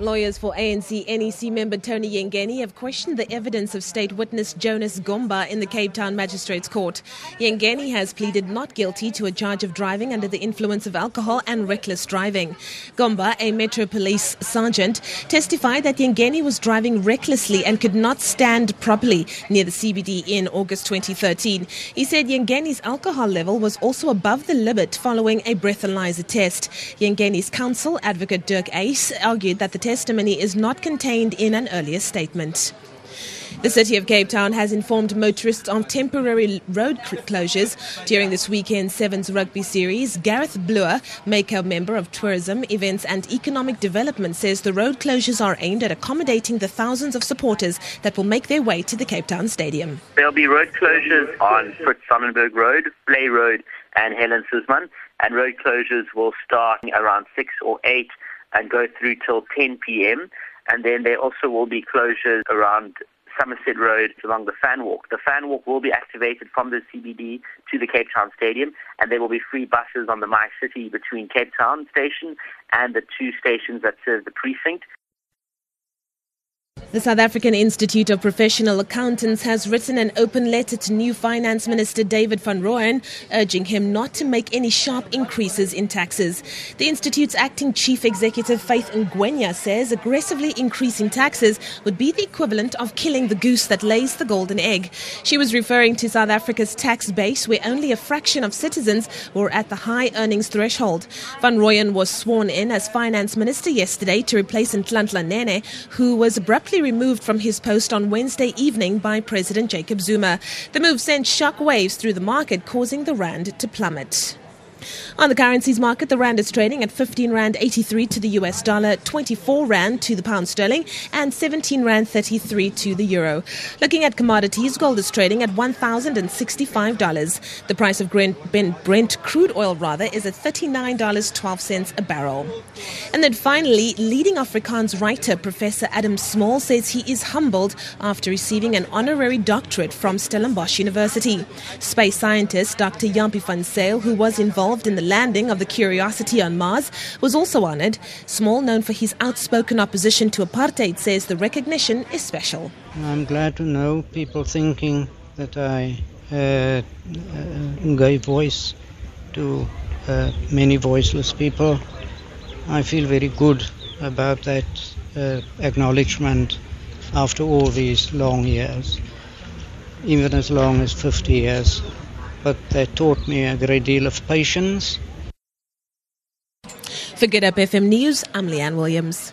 Lawyers for ANC NEC member Tony Yengeni have questioned the evidence of state witness Jonas Gomba in the Cape Town Magistrates Court. Yengeni has pleaded not guilty to a charge of driving under the influence of alcohol and reckless driving. Gomba, a Metro Police sergeant, testified that Yengeni was driving recklessly and could not stand properly near the CBD in August 2013. He said Yengeni's alcohol level was also above the limit following a breathalyzer test. Yengeni's counsel, advocate Dirk Ace, argued that the testimony is not contained in an earlier statement. The City of Cape Town has informed motorists of temporary road closures during this weekend's Sevens Rugby Series. Gareth Bleuer, Maker Member of Tourism, Events and Economic Development, says the road closures are aimed at accommodating the thousands of supporters that will make their way to the Cape Town Stadium. There'll be road closures on Fritz Sonnenberg Road, Play Road and Helen Suzman, and road closures will start around 6 or 8 and go through till 10 p.m. And then there also will be closures around Somerset Road along the Fan Walk. The Fan Walk will be activated from the CBD to the Cape Town Stadium, and there will be free buses on the My City between Cape Town Station and the two stations that serve the precinct. The South African Institute of Professional Accountants has written an open letter to new Finance Minister David van Rooyen, urging him not to make any sharp increases in taxes. The Institute's acting chief executive, Faith Ngwenya, says aggressively increasing taxes would be the equivalent of killing the goose that lays the golden egg. She was referring to South Africa's tax base, where only a fraction of citizens were at the high earnings threshold. Van Rooyen was sworn in as Finance Minister yesterday to replace Nhlanhla Nene, who was abruptly removed from his post on Wednesday evening by President Jacob Zuma. The move sent shockwaves through the market, causing the rand to plummet. On the currencies market, the rand is trading at 15 Rand 83 to the US dollar, 24 Rand to the pound sterling, and 17 Rand 33 to the euro. Looking at commodities, gold is trading at $1,065. The price of Brent crude oil, is at $39.12 a barrel. And then finally, leading Afrikaans writer Professor Adam Small says he is humbled after receiving an honorary doctorate from Stellenbosch University. Space scientist Dr. Yampi Fonsale, who was involved in the landing of the Curiosity on Mars, was also honoured. Small, known for his outspoken opposition to apartheid, says the recognition is special. I'm glad to know people thinking that I gave voice to many voiceless people. I feel very good about that acknowledgement after all these long years, even as long as 50 years. But they taught me a great deal of patience. For Good Up FM News, I'm Leanne Williams.